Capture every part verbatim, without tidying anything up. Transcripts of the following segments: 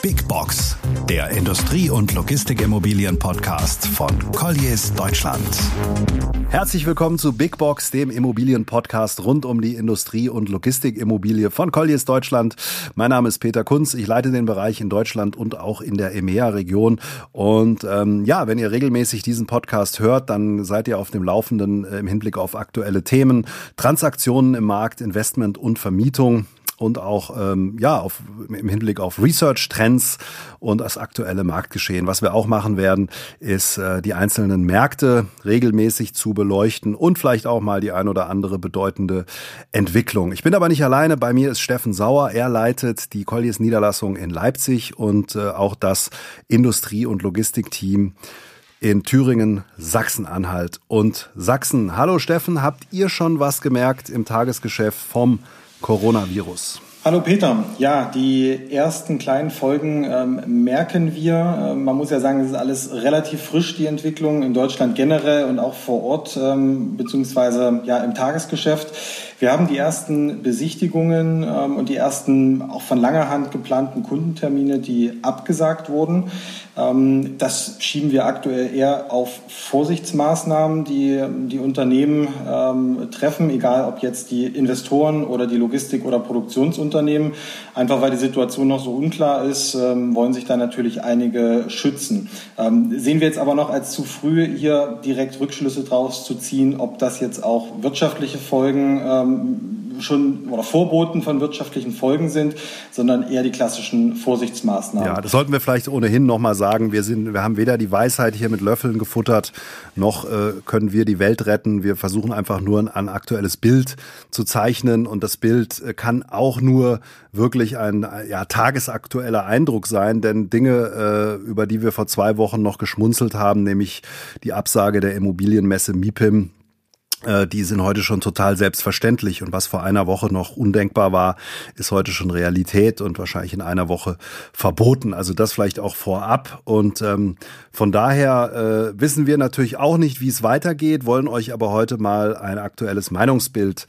Big Box, der Industrie- und Logistikimmobilien-Podcast von Colliers Deutschland. Herzlich willkommen zu Big Box, dem Immobilien-Podcast rund um die Industrie- und Logistikimmobilie von Colliers Deutschland. Mein Name ist Peter Kunz, ich leite den Bereich in Deutschland und auch in der E M E A-Region. Und ähm, ja, wenn ihr regelmäßig diesen Podcast hört, dann seid ihr auf dem Laufenden im Hinblick auf aktuelle Themen, Transaktionen im Markt, Investment und Vermietung. Und auch ähm, ja auf, im Hinblick auf Research-Trends und das aktuelle Marktgeschehen. Was wir auch machen werden, ist äh, die einzelnen Märkte regelmäßig zu beleuchten und vielleicht auch mal die ein oder andere bedeutende Entwicklung. Ich bin aber nicht alleine, bei mir ist Steffen Sauer. Er leitet die Colliers Niederlassung in Leipzig und äh, auch das Industrie- und Logistikteam in Thüringen, Sachsen-Anhalt und Sachsen. Hallo Steffen, habt ihr schon was gemerkt im Tagesgeschäft vom Coronavirus? Hallo Peter. Ja, die ersten kleinen Folgen ähm, merken wir. Ähm, man muss ja sagen, es ist alles relativ frisch, die Entwicklung in Deutschland generell und auch vor Ort, ähm, beziehungsweise ja im Tagesgeschäft. Wir haben die ersten Besichtigungen ähm, und die ersten auch von langer Hand geplanten Kundentermine, die abgesagt wurden. Ähm, das schieben wir aktuell eher auf Vorsichtsmaßnahmen, die die Unternehmen ähm, treffen, egal ob jetzt die Investoren oder die Logistik- oder Produktionsunternehmen. Unternehmen. Einfach weil die Situation noch so unklar ist, ähm, wollen sich da natürlich einige schützen. Ähm, sehen wir jetzt aber noch als zu früh, hier direkt Rückschlüsse draus zu ziehen, ob das jetzt auch wirtschaftliche Folgen ähm, schon oder Vorboten von wirtschaftlichen Folgen sind, sondern eher die klassischen Vorsichtsmaßnahmen. Ja, das sollten wir vielleicht ohnehin nochmal sagen. Wir sind, wir haben weder die Weisheit hier mit Löffeln gefuttert, noch äh, können wir die Welt retten. Wir versuchen einfach nur ein, ein aktuelles Bild zu zeichnen und das Bild kann auch nur nur wirklich ein ja, tagesaktueller Eindruck sein, denn Dinge, äh, über die wir vor zwei Wochen noch geschmunzelt haben, nämlich die Absage der Immobilienmesse MIPIM, äh, die sind heute schon total selbstverständlich und was vor einer Woche noch undenkbar war, ist heute schon Realität und wahrscheinlich in einer Woche verboten. Also das vielleicht auch vorab und ähm, von daher äh, wissen wir natürlich auch nicht, wie es weitergeht, wollen euch aber heute mal ein aktuelles Meinungsbild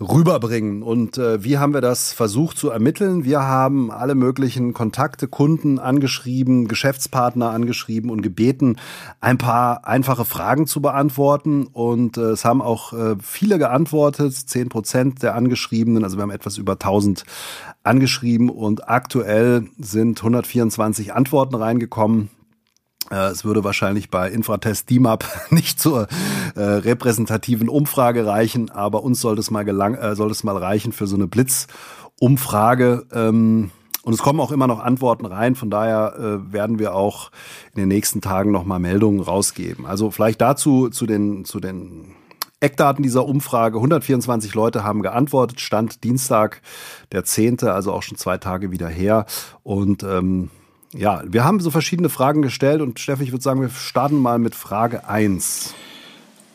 rüberbringen. Und äh, wie haben wir das versucht zu ermitteln? Wir haben alle möglichen Kontakte, Kunden angeschrieben, Geschäftspartner angeschrieben und gebeten, ein paar einfache Fragen zu beantworten. Und äh, es haben auch äh, viele geantwortet, zehn Prozent der Angeschriebenen, also wir haben etwas über tausend angeschrieben und aktuell sind hundertvierundzwanzig Antworten reingekommen. Es würde wahrscheinlich bei Infratest DIMAP nicht zur äh, repräsentativen Umfrage reichen, aber uns sollte es mal gelang, äh, sollte es mal reichen für so eine Blitzumfrage. Ähm, und es kommen auch immer noch Antworten rein, von daher äh, werden wir auch in den nächsten Tagen nochmal Meldungen rausgeben. Also vielleicht dazu zu den zu den Eckdaten dieser Umfrage. hundertvierundzwanzig Leute haben geantwortet, Stand Dienstag, der zehnten, also auch schon zwei Tage wieder her. Und ähm, ja, wir haben so verschiedene Fragen gestellt und Steffen, ich würde sagen, wir starten mal mit Frage eins.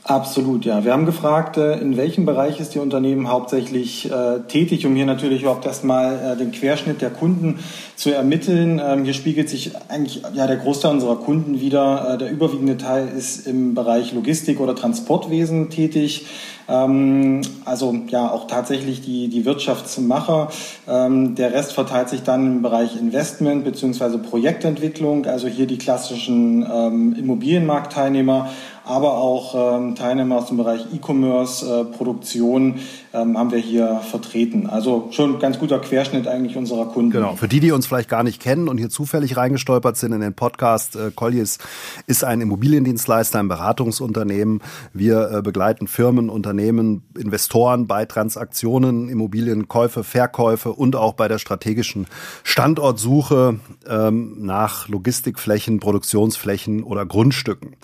Absolut, ja. Wir haben gefragt, in welchem Bereich ist die Unternehmen hauptsächlich äh, tätig, um hier natürlich überhaupt erstmal äh, den Querschnitt der Kunden zu ermitteln. Ähm, hier spiegelt sich eigentlich ja der Großteil unserer Kunden wieder. Äh, der überwiegende Teil ist im Bereich Logistik oder Transportwesen tätig. Ähm, also ja, auch tatsächlich die, die Wirtschaftsmacher. Ähm, der Rest verteilt sich dann im Bereich Investment bzw. Projektentwicklung, also hier die klassischen ähm, Immobilienmarktteilnehmer. Aber auch ähm, Teilnehmer aus dem Bereich E-Commerce, äh, Produktion ähm, haben wir hier vertreten. Also schon ein ganz guter Querschnitt eigentlich unserer Kunden. Genau, für die, die uns vielleicht gar nicht kennen und hier zufällig reingestolpert sind in den Podcast, äh, Colliers ist ein Immobiliendienstleister, ein Beratungsunternehmen. Wir äh, begleiten Firmen, Unternehmen, Investoren bei Transaktionen, Immobilienkäufe, Verkäufe und auch bei der strategischen Standortsuche ähm, nach Logistikflächen, Produktionsflächen oder Grundstücken.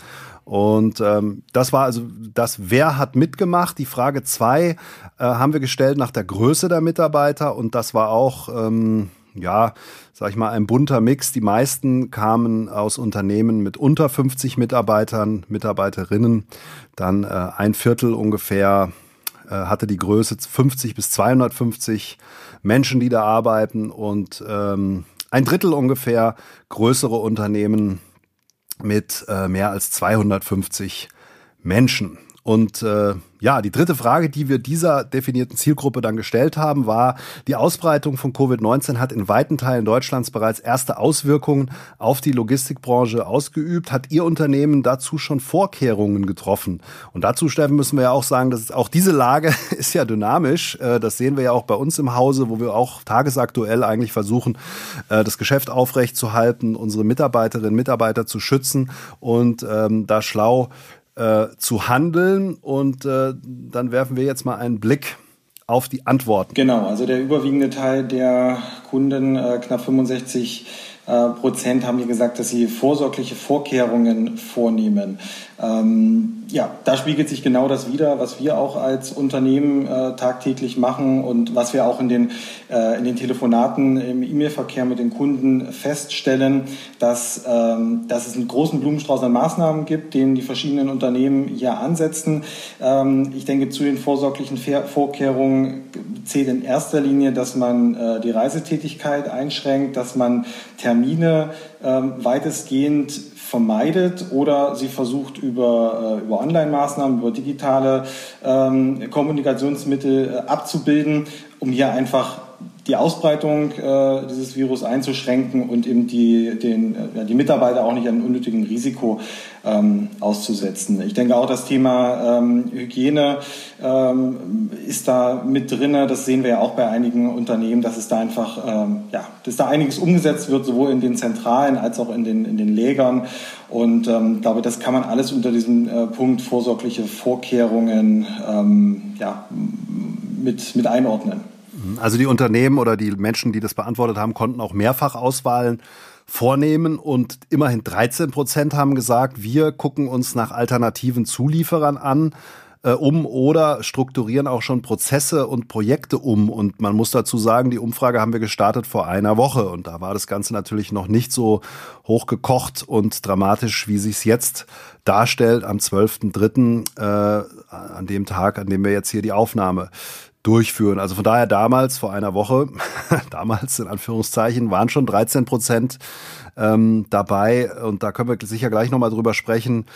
Und ähm, das war also das, wer hat mitgemacht? Die Frage zwei äh, haben wir gestellt nach der Größe der Mitarbeiter und das war auch, ähm, ja, sag ich mal, ein bunter Mix. Die meisten kamen aus Unternehmen mit unter fünfzig Mitarbeitern, Mitarbeiterinnen, dann äh, ein Viertel ungefähr äh, hatte die Größe fünfzig bis zweihundertfünfzig Menschen, die da arbeiten und ähm, ein Drittel ungefähr größere Unternehmen mit äh, mehr als zweihundertfünfzig Menschen. Und äh, ja, die dritte Frage, die wir dieser definierten Zielgruppe dann gestellt haben, war, die Ausbreitung von Covid neunzehn hat in weiten Teilen Deutschlands bereits erste Auswirkungen auf die Logistikbranche ausgeübt. Hat Ihr Unternehmen dazu schon Vorkehrungen getroffen? Und dazu, Steffen, müssen wir ja auch sagen, dass auch diese Lage ist ja dynamisch. Das sehen wir ja auch bei uns im Hause, wo wir auch tagesaktuell eigentlich versuchen, das Geschäft aufrechtzuhalten, unsere Mitarbeiterinnen und Mitarbeiter zu schützen und ähm, da schlau Äh, zu handeln. Und äh, dann werfen wir jetzt mal einen Blick auf die Antworten. Genau, also der überwiegende Teil der Kunden, äh, knapp fünfundsechzig äh, Prozent, haben hier gesagt, dass sie vorsorgliche Vorkehrungen vornehmen. Ähm, ja, da spiegelt sich genau das wider, was wir auch als Unternehmen äh, tagtäglich machen und was wir auch in den, äh, in den Telefonaten, im E-Mail-Verkehr mit den Kunden feststellen, dass, ähm, dass es einen großen Blumenstrauß an Maßnahmen gibt, den die verschiedenen Unternehmen hier ansetzen. Ähm, ich denke, zu den vorsorglichen Vorkehrungen zählt in erster Linie, dass man äh, die Reisetätigkeit einschränkt, dass man Termine äh, weitestgehend vermeidet oder sie versucht, über, über Online-Maßnahmen, über digitale ähm, Kommunikationsmittel äh, abzubilden, um hier einfach die Ausbreitung äh, dieses Virus einzuschränken und eben die, den, ja, die Mitarbeiter auch nicht an unnötigem Risiko ähm, auszusetzen. Ich denke auch, das Thema ähm, Hygiene ähm, ist da mit drin. Das sehen wir ja auch bei einigen Unternehmen, dass es da einfach ähm, ja, dass da einiges umgesetzt wird, sowohl in den Zentralen als auch in den, in den Lägern. Und ähm, ich glaube, das kann man alles unter diesem äh, Punkt vorsorgliche Vorkehrungen ähm, ja, mit, mit einordnen. Also die Unternehmen oder die Menschen, die das beantwortet haben, konnten auch mehrfach Auswahlen vornehmen und immerhin dreizehn Prozent haben gesagt, wir gucken uns nach alternativen Zulieferern an, äh, um oder strukturieren auch schon Prozesse und Projekte um. Und man muss dazu sagen, die Umfrage haben wir gestartet vor einer Woche und da war das Ganze natürlich noch nicht so hochgekocht und dramatisch, wie sich es jetzt darstellt am zwölften dritten, äh, an dem Tag, an dem wir jetzt hier die Aufnahme durchführen. Also von daher damals, vor einer Woche, damals in Anführungszeichen, waren schon dreizehn Prozent ähm, dabei. Und da können wir sicher gleich nochmal drüber sprechen.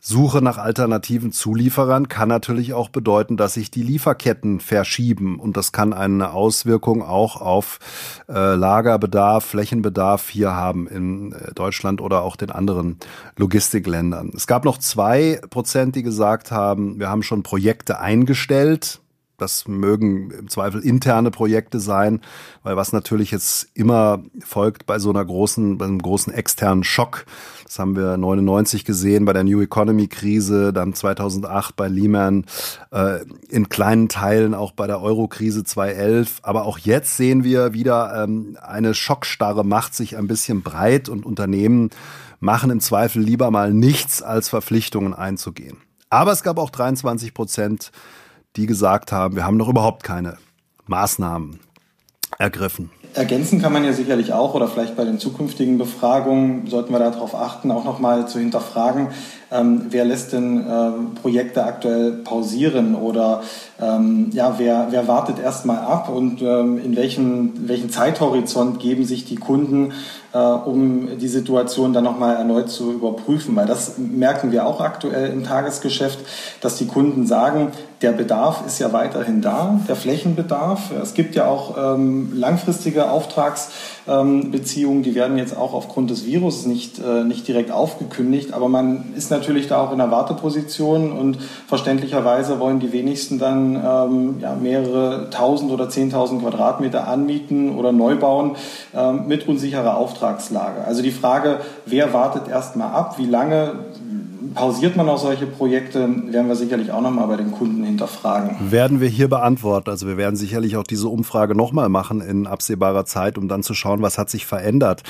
Suche nach alternativen Zulieferern kann natürlich auch bedeuten, dass sich die Lieferketten verschieben. Und das kann eine Auswirkung auch auf äh, Lagerbedarf, Flächenbedarf hier haben in äh, Deutschland oder auch den anderen Logistikländern. Es gab noch zwei Prozent, die gesagt haben, wir haben schon Projekte eingestellt. Das mögen im Zweifel interne Projekte sein, weil was natürlich jetzt immer folgt bei so einer großen, bei einem großen externen Schock. Das haben wir neunundneunzig gesehen bei der New Economy Krise, dann zweitausendacht bei Lehman, äh, in kleinen Teilen auch bei der Euro-Krise zweitausendelf. Aber auch jetzt sehen wir wieder, ähm, eine Schockstarre macht sich ein bisschen breit und Unternehmen machen im Zweifel lieber mal nichts, als Verpflichtungen einzugehen. Aber es gab auch dreiundzwanzig Prozent, die gesagt haben, wir haben noch überhaupt keine Maßnahmen ergriffen. Ergänzen kann man ja sicherlich auch, oder vielleicht bei den zukünftigen Befragungen sollten wir darauf achten, auch nochmal zu hinterfragen, ähm, wer lässt denn ähm, Projekte aktuell pausieren oder ähm, ja, wer, wer wartet erstmal ab und ähm, in welchen, welchen Zeithorizont geben sich die Kunden, äh, um die Situation dann nochmal erneut zu überprüfen. Weil das merken wir auch aktuell im Tagesgeschäft, dass die Kunden sagen, der Bedarf ist ja weiterhin da, der Flächenbedarf. Es gibt ja auch ähm, langfristige Auftragsbeziehungen, ähm, die werden jetzt auch aufgrund des Virus nicht, äh, nicht direkt aufgekündigt, aber man ist natürlich da auch in der Warteposition und verständlicherweise wollen die wenigsten dann ähm, ja, mehrere tausend oder zehntausend Quadratmeter anmieten oder neu bauen ähm, mit unsicherer Auftragslage. Also die Frage, wer wartet erstmal ab, wie lange pausiert man auch solche Projekte, werden wir sicherlich auch nochmal bei den Kunden hinterfragen. Werden wir hier beantworten. Also wir werden sicherlich auch diese Umfrage nochmal machen in absehbarer Zeit, um dann zu schauen, was hat sich verändert.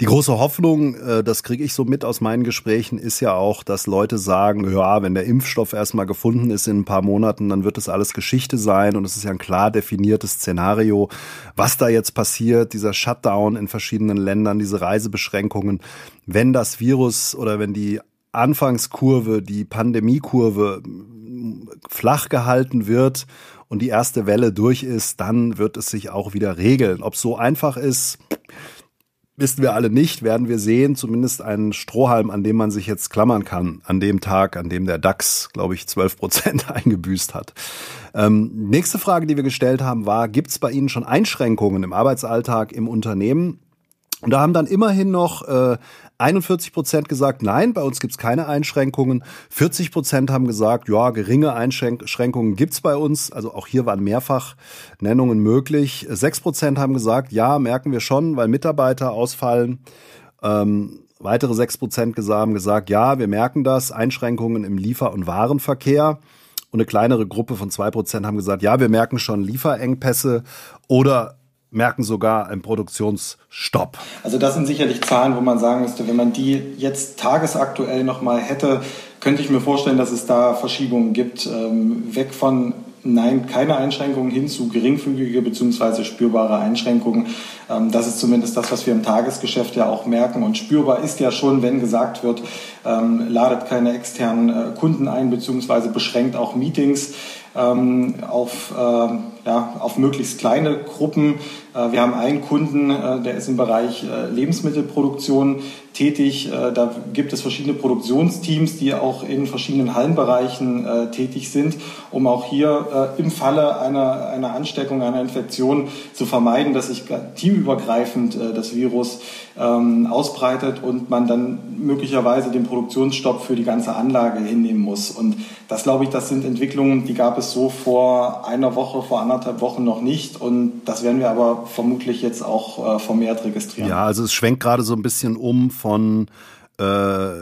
Die große Hoffnung, das kriege ich so mit aus meinen Gesprächen, ist ja auch, dass Leute sagen, ja, wenn der Impfstoff erstmal gefunden ist in ein paar Monaten, dann wird das alles Geschichte sein. Und es ist ja ein klar definiertes Szenario, was da jetzt passiert, dieser Shutdown in verschiedenen Ländern, diese Reisebeschränkungen. Wenn das Virus oder wenn die Anfangskurve, die Pandemiekurve flach gehalten wird und die erste Welle durch ist, dann wird es sich auch wieder regeln. Ob es so einfach ist, Wissen wir alle nicht, werden wir sehen, zumindest einen Strohhalm, an dem man sich jetzt klammern kann, an dem Tag, an dem der DAX, glaube ich, zwölf Prozent eingebüßt hat. Ähm, nächste Frage, die wir gestellt haben, war, gibt es bei Ihnen schon Einschränkungen im Arbeitsalltag im Unternehmen? Und da haben dann immerhin noch äh, einundvierzig Prozent gesagt, nein, bei uns gibt es keine Einschränkungen. vierzig Prozent haben gesagt, ja, geringe Einschränkungen gibt es bei uns. Also auch hier waren mehrfach Nennungen möglich. sechs Prozent haben gesagt, ja, merken wir schon, weil Mitarbeiter ausfallen. Ähm, weitere sechs Prozent haben gesagt, ja, wir merken das. Einschränkungen im Liefer- und Warenverkehr. Und eine kleinere Gruppe von zwei Prozent haben gesagt, ja, wir merken schon Lieferengpässe oder merken sogar einen Produktionsstopp. Also das sind sicherlich Zahlen, wo man sagen müsste, wenn man die jetzt tagesaktuell nochmal hätte, könnte ich mir vorstellen, dass es da Verschiebungen gibt, ähm, weg von nein, keine Einschränkungen hin zu geringfügige bzw. spürbare Einschränkungen. Ähm, das ist zumindest das, was wir im Tagesgeschäft ja auch merken. Und spürbar ist ja schon, wenn gesagt wird, ähm, ladet keine externen äh, Kunden ein bzw. beschränkt auch Meetings ähm, auf äh, Ja, auf möglichst kleine Gruppen. Wir haben einen Kunden, der ist im Bereich Lebensmittelproduktion tätig. Da gibt es verschiedene Produktionsteams, die auch in verschiedenen Hallenbereichen tätig sind, um auch hier im Falle einer, einer Ansteckung, einer Infektion zu vermeiden, dass sich teamübergreifend das Virus ausbreitet und man dann möglicherweise den Produktionsstopp für die ganze Anlage hinnehmen muss. Und das, glaube ich, das sind Entwicklungen, die gab es so vor einer Woche, vor anderthalb Wochen noch nicht, und das werden wir aber vermutlich jetzt auch äh, vermehrt registrieren. Ja, also es schwenkt gerade so ein bisschen um von, äh,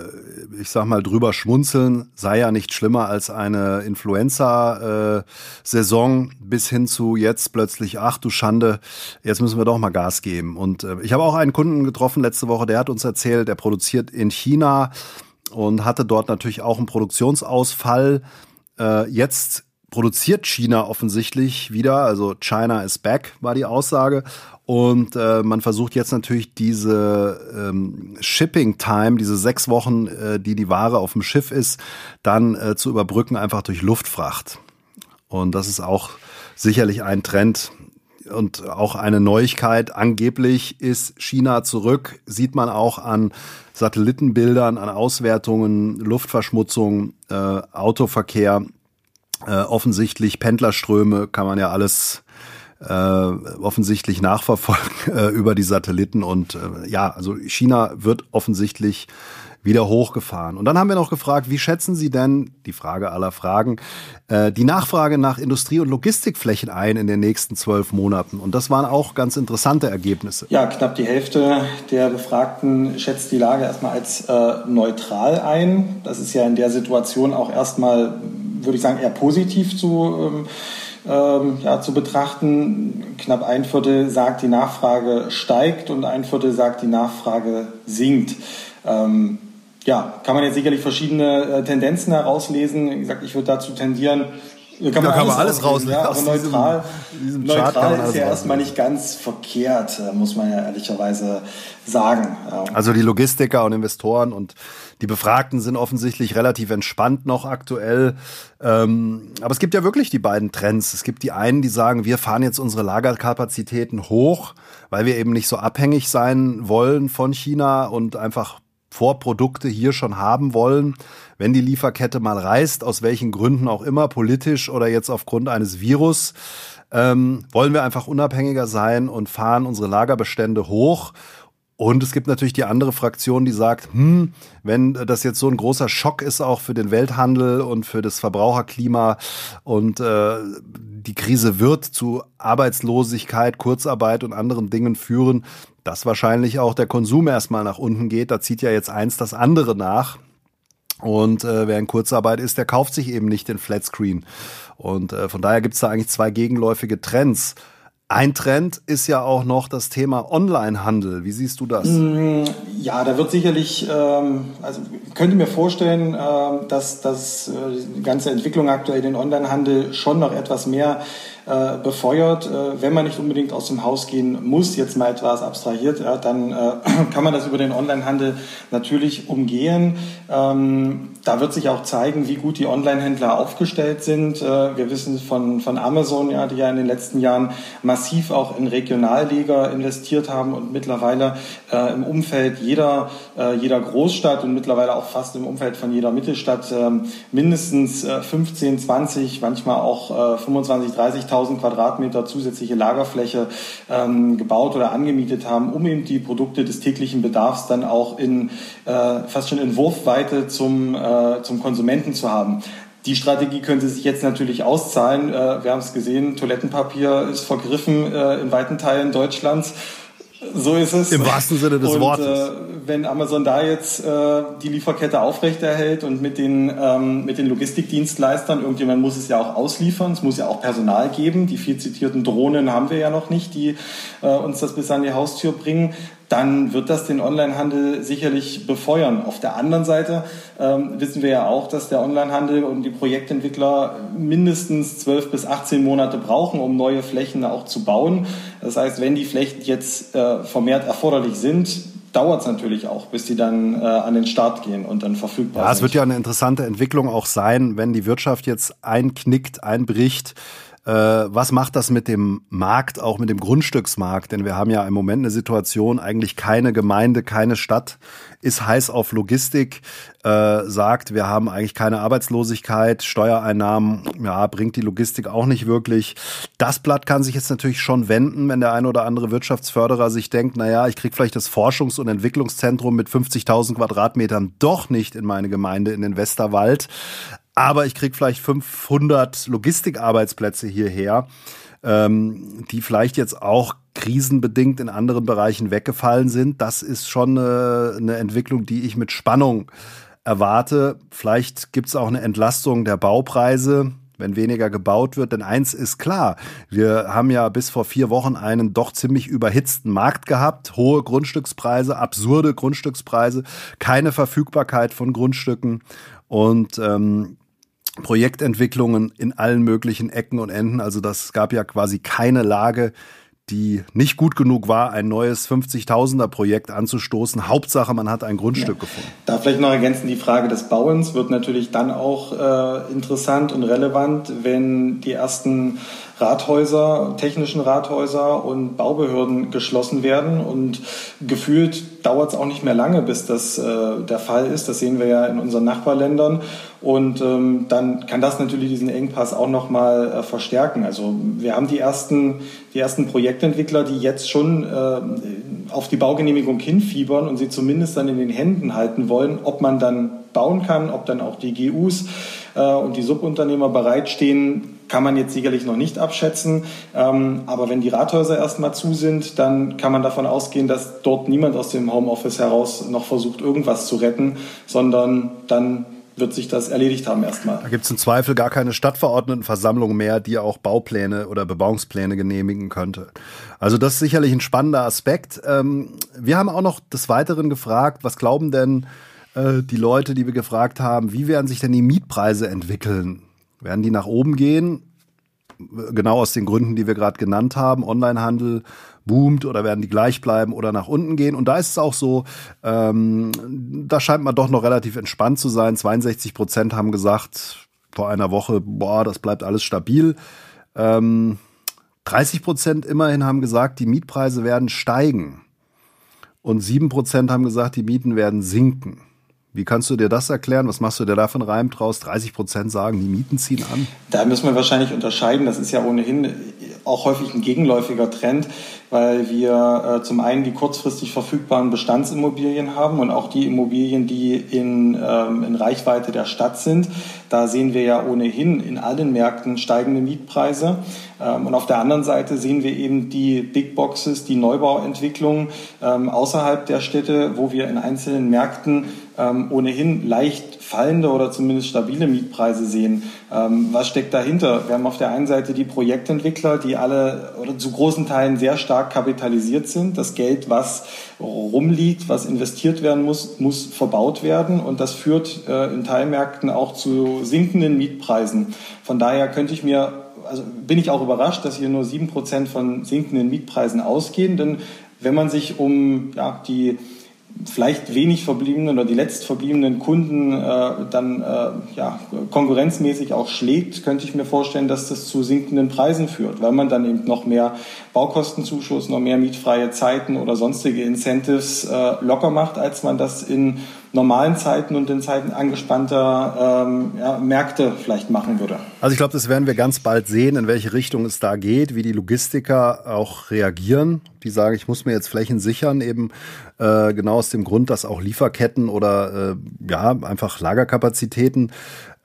ich sag mal, drüber schmunzeln, sei ja nicht schlimmer als eine Influenza-Saison, äh, bis hin zu jetzt plötzlich, ach du Schande, jetzt müssen wir doch mal Gas geben. Und äh, ich habe auch einen Kunden getroffen letzte Woche, der hat uns erzählt, der produziert in China und hatte dort natürlich auch einen Produktionsausfall. Äh, jetzt produziert China offensichtlich wieder, also China is back, war die Aussage. Und äh, man versucht jetzt natürlich diese ähm, Shipping-Time, diese sechs Wochen, äh, die die Ware auf dem Schiff ist, dann äh, zu überbrücken, einfach durch Luftfracht. Und das ist auch sicherlich ein Trend und auch eine Neuigkeit. Angeblich ist China zurück, sieht man auch an Satellitenbildern, an Auswertungen, Luftverschmutzung, äh, Autoverkehr. Äh, offensichtlich Pendlerströme, kann man ja alles äh, offensichtlich nachverfolgen äh, über die Satelliten. Und äh, ja, also China wird offensichtlich wieder hochgefahren. Und dann haben wir noch gefragt, wie schätzen Sie denn, die Frage aller Fragen, äh, die Nachfrage nach Industrie- und Logistikflächen ein in den nächsten zwölf Monaten? Und das waren auch ganz interessante Ergebnisse. Ja, knapp die Hälfte der Befragten schätzt die Lage erstmal als äh, neutral ein. Das ist ja in der Situation auch erstmal, würde ich sagen, eher positiv zu, ähm, ja, zu betrachten. Knapp ein Viertel sagt, die Nachfrage steigt, und ein Viertel sagt, die Nachfrage sinkt. Ähm, ja, kann man jetzt sicherlich verschiedene äh, Tendenzen herauslesen. Wie gesagt, ich würde dazu tendieren, Kann man da kann alles man alles rauslesen. Ja, aber neutral, diesem, diesem neutral ist ja erstmal nicht ganz verkehrt, muss man ja ehrlicherweise sagen. Also die Logistiker und Investoren und die Befragten sind offensichtlich relativ entspannt noch aktuell. Aber es gibt ja wirklich die beiden Trends. Es gibt die einen, die sagen, wir fahren jetzt unsere Lagerkapazitäten hoch, weil wir eben nicht so abhängig sein wollen von China und einfach Vorprodukte hier schon haben wollen, wenn die Lieferkette mal reißt, aus welchen Gründen auch immer, politisch oder jetzt aufgrund eines Virus, ähm, wollen wir einfach unabhängiger sein und fahren unsere Lagerbestände hoch. Und es gibt natürlich die andere Fraktion, die sagt, hm, wenn das jetzt so ein großer Schock ist, auch für den Welthandel und für das Verbraucherklima, und äh, die Krise wird zu Arbeitslosigkeit, Kurzarbeit und anderen Dingen führen, dass wahrscheinlich auch der Konsum erstmal nach unten geht. Da zieht ja jetzt eins das andere nach. Und äh, wer in Kurzarbeit ist, der kauft sich eben nicht den Flatscreen. Und äh, von daher gibt es da eigentlich zwei gegenläufige Trends. Ein Trend ist ja auch noch das Thema Onlinehandel. Wie siehst du das? Ja, da wird sicherlich, ähm, also könnte mir vorstellen, äh, dass, dass äh, die ganze Entwicklung aktuell den Onlinehandel schon noch etwas mehr äh, befeuert. Äh, wenn man nicht unbedingt aus dem Haus gehen muss, jetzt mal etwas abstrahiert, ja, dann äh, kann man das über den Onlinehandel natürlich umgehen. Ähm, da wird sich auch zeigen, wie gut die Onlinehändler aufgestellt sind. Äh, wir wissen von, von Amazon, ja, die ja in den letzten Jahren massiv auch in Regionalliga investiert haben und mittlerweile äh, im Umfeld jeder, äh, jeder Großstadt und mittlerweile auch fast im Umfeld von jeder Mittelstadt äh, mindestens äh, fünfzehn, zwanzig, manchmal auch äh, fünfundzwanzig, dreißigtausend Quadratmeter zusätzliche Lagerfläche ähm, gebaut oder angemietet haben, um eben die Produkte des täglichen Bedarfs dann auch in äh, fast schon in Wurfweite zum, äh, zum Konsumenten zu haben. Die Strategie könnte sich jetzt natürlich auszahlen. Äh, wir haben es gesehen, Toilettenpapier ist vergriffen äh, in weiten Teilen Deutschlands. So ist es. Im wahrsten Sinne des und, Wortes. Äh, wenn Amazon da jetzt äh, die Lieferkette aufrechterhält und mit den, ähm, mit den Logistikdienstleistern, irgendjemand muss es ja auch ausliefern, es muss ja auch Personal geben, die viel zitierten Drohnen haben wir ja noch nicht, die äh, uns das bis an die Haustür bringen, dann wird das den Onlinehandel sicherlich befeuern. Auf der anderen Seite ähm, wissen wir ja auch, dass der Onlinehandel und die Projektentwickler mindestens zwölf bis achtzehn Monate brauchen, um neue Flächen auch zu bauen. Das heißt, wenn die Flächen jetzt äh, vermehrt erforderlich sind, dauert es natürlich auch, bis die dann äh, an den Start gehen und dann verfügbar sind. Ja, es wird ja eine interessante Entwicklung auch sein, wenn die Wirtschaft jetzt einknickt, einbricht. Was macht das mit dem Markt, auch mit dem Grundstücksmarkt? Denn wir haben ja im Moment eine Situation, eigentlich keine Gemeinde, keine Stadt ist heiß auf Logistik, äh, sagt, wir haben eigentlich keine Arbeitslosigkeit, Steuereinnahmen, ja, bringt die Logistik auch nicht wirklich. Das Blatt kann sich jetzt natürlich schon wenden, wenn der ein oder andere Wirtschaftsförderer sich denkt, naja, ich kriege vielleicht das Forschungs- und Entwicklungszentrum mit fünfzigtausend Quadratmetern doch nicht in meine Gemeinde, in den Westerwald. Aber ich kriege vielleicht fünfhundert Logistikarbeitsplätze hierher, ähm, die vielleicht jetzt auch krisenbedingt in anderen Bereichen weggefallen sind. Das ist schon eine, eine Entwicklung, die ich mit Spannung erwarte. Vielleicht gibt es auch eine Entlastung der Baupreise, wenn weniger gebaut wird. Denn eins ist klar, wir haben ja bis vor vier Wochen einen doch ziemlich überhitzten Markt gehabt. Hohe Grundstückspreise, absurde Grundstückspreise, keine Verfügbarkeit von Grundstücken und ähm, Projektentwicklungen in allen möglichen Ecken und Enden. Also das gab ja quasi keine Lage, die nicht gut genug war, ein neues fünfzigtausender Projekt anzustoßen. Hauptsache, man hat ein Grundstück ja. gefunden. Da vielleicht noch ergänzen, die Frage des Bauens wird natürlich dann auch äh, interessant und relevant, wenn die ersten Rathäuser, technischen Rathäuser und Baubehörden geschlossen werden. Und gefühlt dauert es auch nicht mehr lange, bis das äh, der Fall ist. Das sehen wir ja in unseren Nachbarländern. Und ähm, dann kann das natürlich diesen Engpass auch nochmal äh, verstärken. Also wir haben die ersten, die ersten Projektentwickler, die jetzt schon äh, auf die Baugenehmigung hinfiebern und sie zumindest dann in den Händen halten wollen, ob man dann bauen kann, ob dann auch die G Us äh, und die Subunternehmer bereitstehen, kann man jetzt sicherlich noch nicht abschätzen. Ähm, aber wenn die Rathäuser erstmal zu sind, dann kann man davon ausgehen, dass dort niemand aus dem Homeoffice heraus noch versucht, irgendwas zu retten, sondern dann wird sich das erledigt haben erstmal. Da gibt es im Zweifel gar keine Stadtverordnetenversammlung mehr, die auch Baupläne oder Bebauungspläne genehmigen könnte. Also das ist sicherlich ein spannender Aspekt. Wir haben auch noch des Weiteren gefragt, was glauben denn die Leute, die wir gefragt haben, wie werden sich denn die Mietpreise entwickeln? Werden die nach oben gehen? Genau aus den Gründen, die wir gerade genannt haben. Onlinehandel boomt oder werden die gleich bleiben oder nach unten gehen. Und da ist es auch so, ähm, da scheint man doch noch relativ entspannt zu sein. zweiundsechzig Prozent haben gesagt vor einer Woche, boah, das bleibt alles stabil. Ähm, dreißig Prozent immerhin haben gesagt, die Mietpreise werden steigen. Und sieben Prozent haben gesagt, die Mieten werden sinken. Wie kannst du dir das erklären? Was machst du dir davon Reim draus? dreißig Prozent sagen, die Mieten ziehen an. Da müssen wir wahrscheinlich unterscheiden. Das ist ja ohnehin auch häufig ein gegenläufiger Trend, weil wir äh, zum einen die kurzfristig verfügbaren Bestandsimmobilien haben und auch die Immobilien, die in, ähm, in Reichweite der Stadt sind. Da sehen wir ja ohnehin in allen Märkten steigende Mietpreise. Und auf der anderen Seite sehen wir eben die Big Boxes, die Neubauentwicklung ähm, außerhalb der Städte, wo wir in einzelnen Märkten ähm, ohnehin leicht fallende oder zumindest stabile Mietpreise sehen. Ähm, was steckt dahinter? Wir haben auf der einen Seite die Projektentwickler, die alle oder zu großen Teilen sehr stark kapitalisiert sind. Das Geld, was rumliegt, was investiert werden muss, muss verbaut werden. Und das führt äh, in Teilmärkten auch zu sinkenden Mietpreisen. Von daher könnte ich mir also bin ich auch überrascht, dass hier nur sieben Prozent von sinkenden Mietpreisen ausgehen. Denn wenn man sich um ja, die vielleicht wenig verbliebenen oder die letztverbliebenen Kunden äh, dann äh, ja, konkurrenzmäßig auch schlägt, könnte ich mir vorstellen, dass das zu sinkenden Preisen führt, weil man dann eben noch mehr Baukostenzuschuss, noch mehr mietfreie Zeiten oder sonstige Incentives äh, locker macht, als man das in normalen Zeiten und in Zeiten angespannter ähm, ja, Märkte vielleicht machen würde. Also ich glaube, das werden wir ganz bald sehen, in welche Richtung es da geht, wie die Logistiker auch reagieren. Die sagen, ich muss mir jetzt Flächen sichern, eben äh, genau aus dem Grund, dass auch Lieferketten oder äh, ja einfach Lagerkapazitäten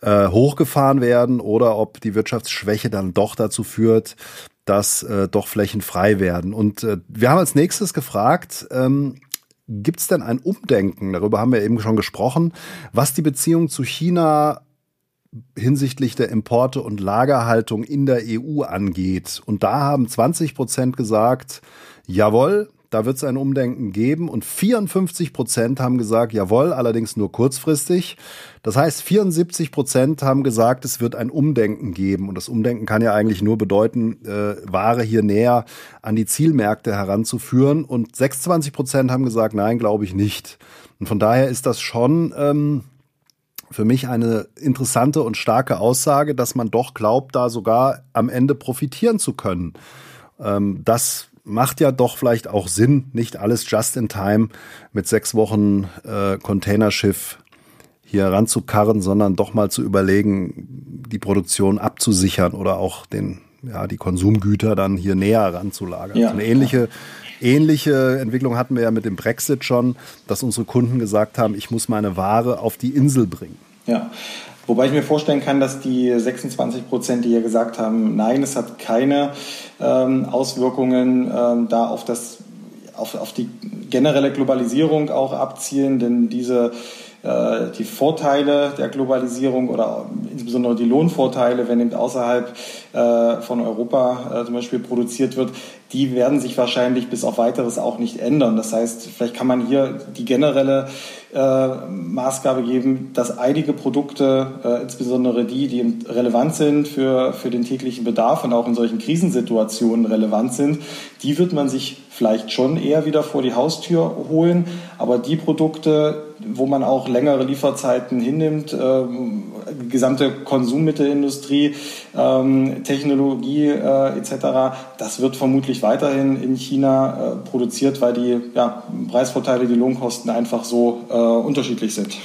äh, hochgefahren werden oder ob die Wirtschaftsschwäche dann doch dazu führt, dass äh, doch Flächen frei werden. Und äh, wir haben als nächstes gefragt, ähm, gibt es denn ein Umdenken, darüber haben wir eben schon gesprochen, was die Beziehung zu China hinsichtlich der Importe und Lagerhaltung in der E U angeht? Und da haben zwanzig Prozent gesagt, jawohl, da wird es ein Umdenken geben. Und vierundfünfzig Prozent haben gesagt, jawohl, allerdings nur kurzfristig. Das heißt, vierundsiebzig Prozent haben gesagt, es wird ein Umdenken geben. Und das Umdenken kann ja eigentlich nur bedeuten, äh, Ware hier näher an die Zielmärkte heranzuführen. Und sechsundzwanzig Prozent haben gesagt, nein, glaube ich nicht. Und von daher ist das schon ähm, für mich eine interessante und starke Aussage, dass man doch glaubt, da sogar am Ende profitieren zu können. Ähm, das macht ja doch vielleicht auch Sinn, nicht alles just in time mit sechs Wochen äh, Containerschiff hier ranzukarren, sondern doch mal zu überlegen, die Produktion abzusichern oder auch den, ja, die Konsumgüter dann hier näher ranzulagern. Ja, also eine ähnliche, ja. ähnliche Entwicklung hatten wir ja mit dem Brexit schon, dass unsere Kunden gesagt haben, ich muss meine Ware auf die Insel bringen. Ja. Wobei ich mir vorstellen kann, dass die sechsundzwanzig Prozent, die hier gesagt haben, nein, es hat keine ähm, Auswirkungen ähm, da auf das, auf, auf die generelle Globalisierung auch abzielen, denn diese äh, die Vorteile der Globalisierung oder insbesondere die Lohnvorteile, wenn eben außerhalb äh, von Europa äh, zum Beispiel produziert wird, die werden sich wahrscheinlich bis auf Weiteres auch nicht ändern. Das heißt, vielleicht kann man hier die generelle äh, Maßgabe geben, dass einige Produkte, äh, insbesondere die, die relevant sind für, für den täglichen Bedarf und auch in solchen Krisensituationen relevant sind, die wird man sich vielleicht schon eher wieder vor die Haustür holen. Aber die Produkte, wo man auch längere Lieferzeiten hinnimmt, äh, gesamte Konsummittelindustrie, ähm, Technologie äh, et cetera, das wird vermutlich weiterhin in China äh, produziert, weil die ja, Preisvorteile, die Lohnkosten einfach so äh, unterschiedlich sind.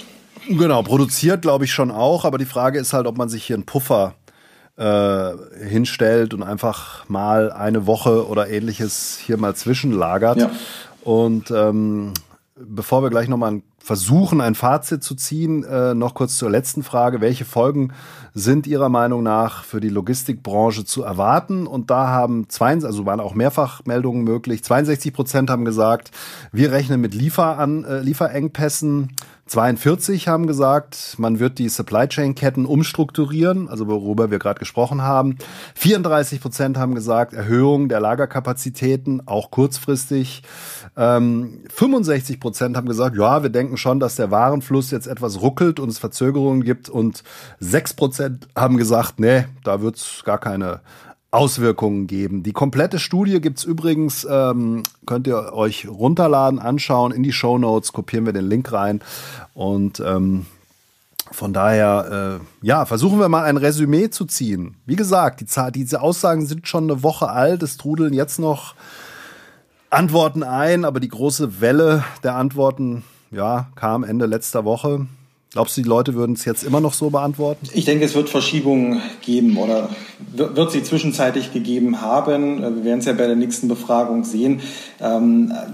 Genau, produziert glaube ich schon auch, aber die Frage ist halt, ob man sich hier einen Puffer äh, hinstellt und einfach mal eine Woche oder ähnliches hier mal zwischenlagert. Ja. Und ähm, bevor wir gleich nochmal versuchen, ein Fazit zu ziehen, äh, noch kurz zur letzten Frage. Welche Folgen sind Ihrer Meinung nach für die Logistikbranche zu erwarten? Und da haben zweiundsechzig, also waren auch Mehrfachmeldungen möglich. zweiundsechzig Prozent haben gesagt, wir rechnen mit Liefer an, äh, Lieferengpässen. zweiundvierzig haben gesagt, man wird die Supply Chain Ketten umstrukturieren, also worüber wir gerade gesprochen haben. vierunddreißig Prozent haben gesagt, Erhöhung der Lagerkapazitäten, auch kurzfristig. Ähm, fünfundsechzig Prozent haben gesagt, ja, wir denken schon, dass der Warenfluss jetzt etwas ruckelt und es Verzögerungen gibt. Und sechs Prozent haben gesagt, nee, da wird es gar keine Auswirkungen geben. Die komplette Studie gibt's übrigens, ähm, könnt ihr euch runterladen, anschauen, in die Shownotes, kopieren wir den Link rein. Und ähm, von daher, äh, ja, versuchen wir mal ein Resümee zu ziehen. Wie gesagt, die, diese Aussagen sind schon eine Woche alt, es trudeln jetzt noch Antworten ein, aber die große Welle der Antworten, ja, kam Ende letzter Woche. Glaubst du, die Leute würden es jetzt immer noch so beantworten? Ich denke, es wird Verschiebungen geben oder wird sie zwischenzeitlich gegeben haben. Wir werden es ja bei der nächsten Befragung sehen.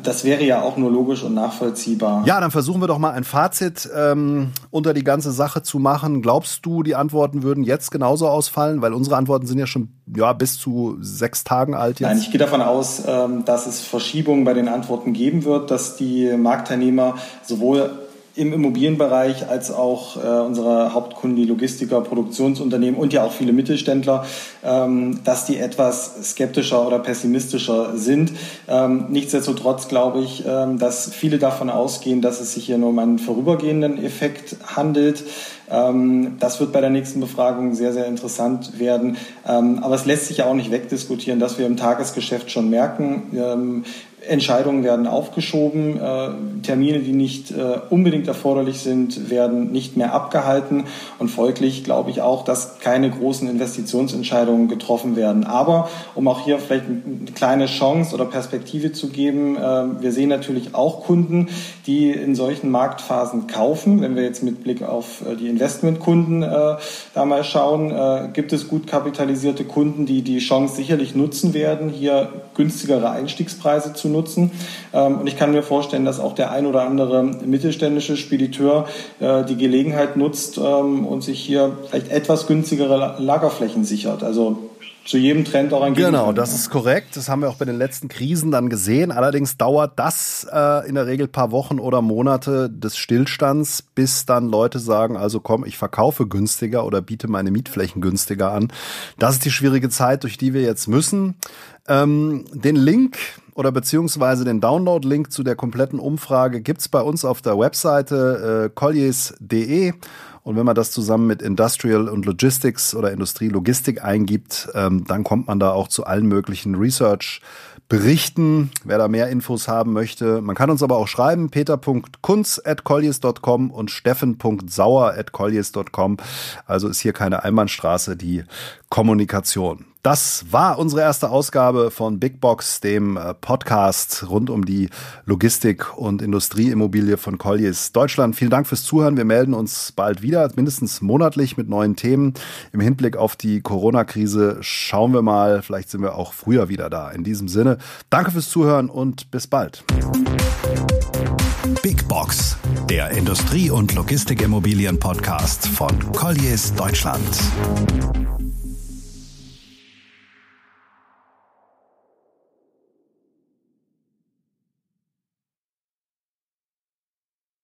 Das wäre ja auch nur logisch und nachvollziehbar. Ja, dann versuchen wir doch mal ein Fazit ähm, unter die ganze Sache zu machen. Glaubst du, die Antworten würden jetzt genauso ausfallen? Weil unsere Antworten sind ja schon ja, bis zu sechs Tagen alt jetzt. Nein, ich gehe davon aus, dass es Verschiebungen bei den Antworten geben wird, dass die Marktteilnehmer sowohl im Immobilienbereich als auch äh, unsere Hauptkunden, die Logistiker, Produktionsunternehmen und ja auch viele Mittelständler, ähm, dass die etwas skeptischer oder pessimistischer sind. Ähm, nichtsdestotrotz glaube ich, ähm, dass viele davon ausgehen, dass es sich hier nur um einen vorübergehenden Effekt handelt. Ähm, das wird bei der nächsten Befragung sehr, sehr interessant werden. Ähm, aber es lässt sich ja auch nicht wegdiskutieren, dass wir im Tagesgeschäft schon merken, ähm, Entscheidungen werden aufgeschoben, äh, Termine, die nicht äh, unbedingt erforderlich sind, werden nicht mehr abgehalten und folglich glaube ich auch, dass keine großen Investitionsentscheidungen getroffen werden. Aber um auch hier vielleicht eine kleine Chance oder Perspektive zu geben, äh, wir sehen natürlich auch Kunden, die in solchen Marktphasen kaufen. Wenn wir jetzt mit Blick auf äh, die Investmentkunden äh, da mal schauen, äh, gibt es gut kapitalisierte Kunden, die die Chance sicherlich nutzen werden, hier günstigere Einstiegspreise zu nutzen. nutzen. Und ich kann mir vorstellen, dass auch der ein oder andere mittelständische Spediteur die Gelegenheit nutzt und sich hier vielleicht etwas günstigere Lagerflächen sichert. Also zu jedem Trend auch ein Gegenteil. Genau, das ist korrekt. Das haben wir auch bei den letzten Krisen dann gesehen. Allerdings dauert das äh, in der Regel ein paar Wochen oder Monate des Stillstands, bis dann Leute sagen, also komm, ich verkaufe günstiger oder biete meine Mietflächen günstiger an. Das ist die schwierige Zeit, durch die wir jetzt müssen. Ähm, den Link oder beziehungsweise den Download-Link zu der kompletten Umfrage gibt's bei uns auf der Webseite äh, colliers punkt de. Und wenn man das zusammen mit Industrial und Logistics oder Industrie-Logistik eingibt, ähm, dann kommt man da auch zu allen möglichen Research-Berichten. Wer da mehr Infos haben möchte, man kann uns aber auch schreiben, peter punkt kunz at colliers punkt com und steffen punkt sauer at colliers punkt com. Also ist hier keine Einbahnstraße, die Kommunikation. Das war unsere erste Ausgabe von Big Box, dem Podcast rund um die Logistik- und Industrieimmobilie von Colliers Deutschland. Vielen Dank fürs Zuhören. Wir melden uns bald wieder, mindestens monatlich mit neuen Themen. Im Hinblick auf die Corona-Krise schauen wir mal. Vielleicht sind wir auch früher wieder da. In diesem Sinne, danke fürs Zuhören und bis bald. Big Box, der Industrie- und Logistikimmobilien-Podcast von Colliers Deutschland.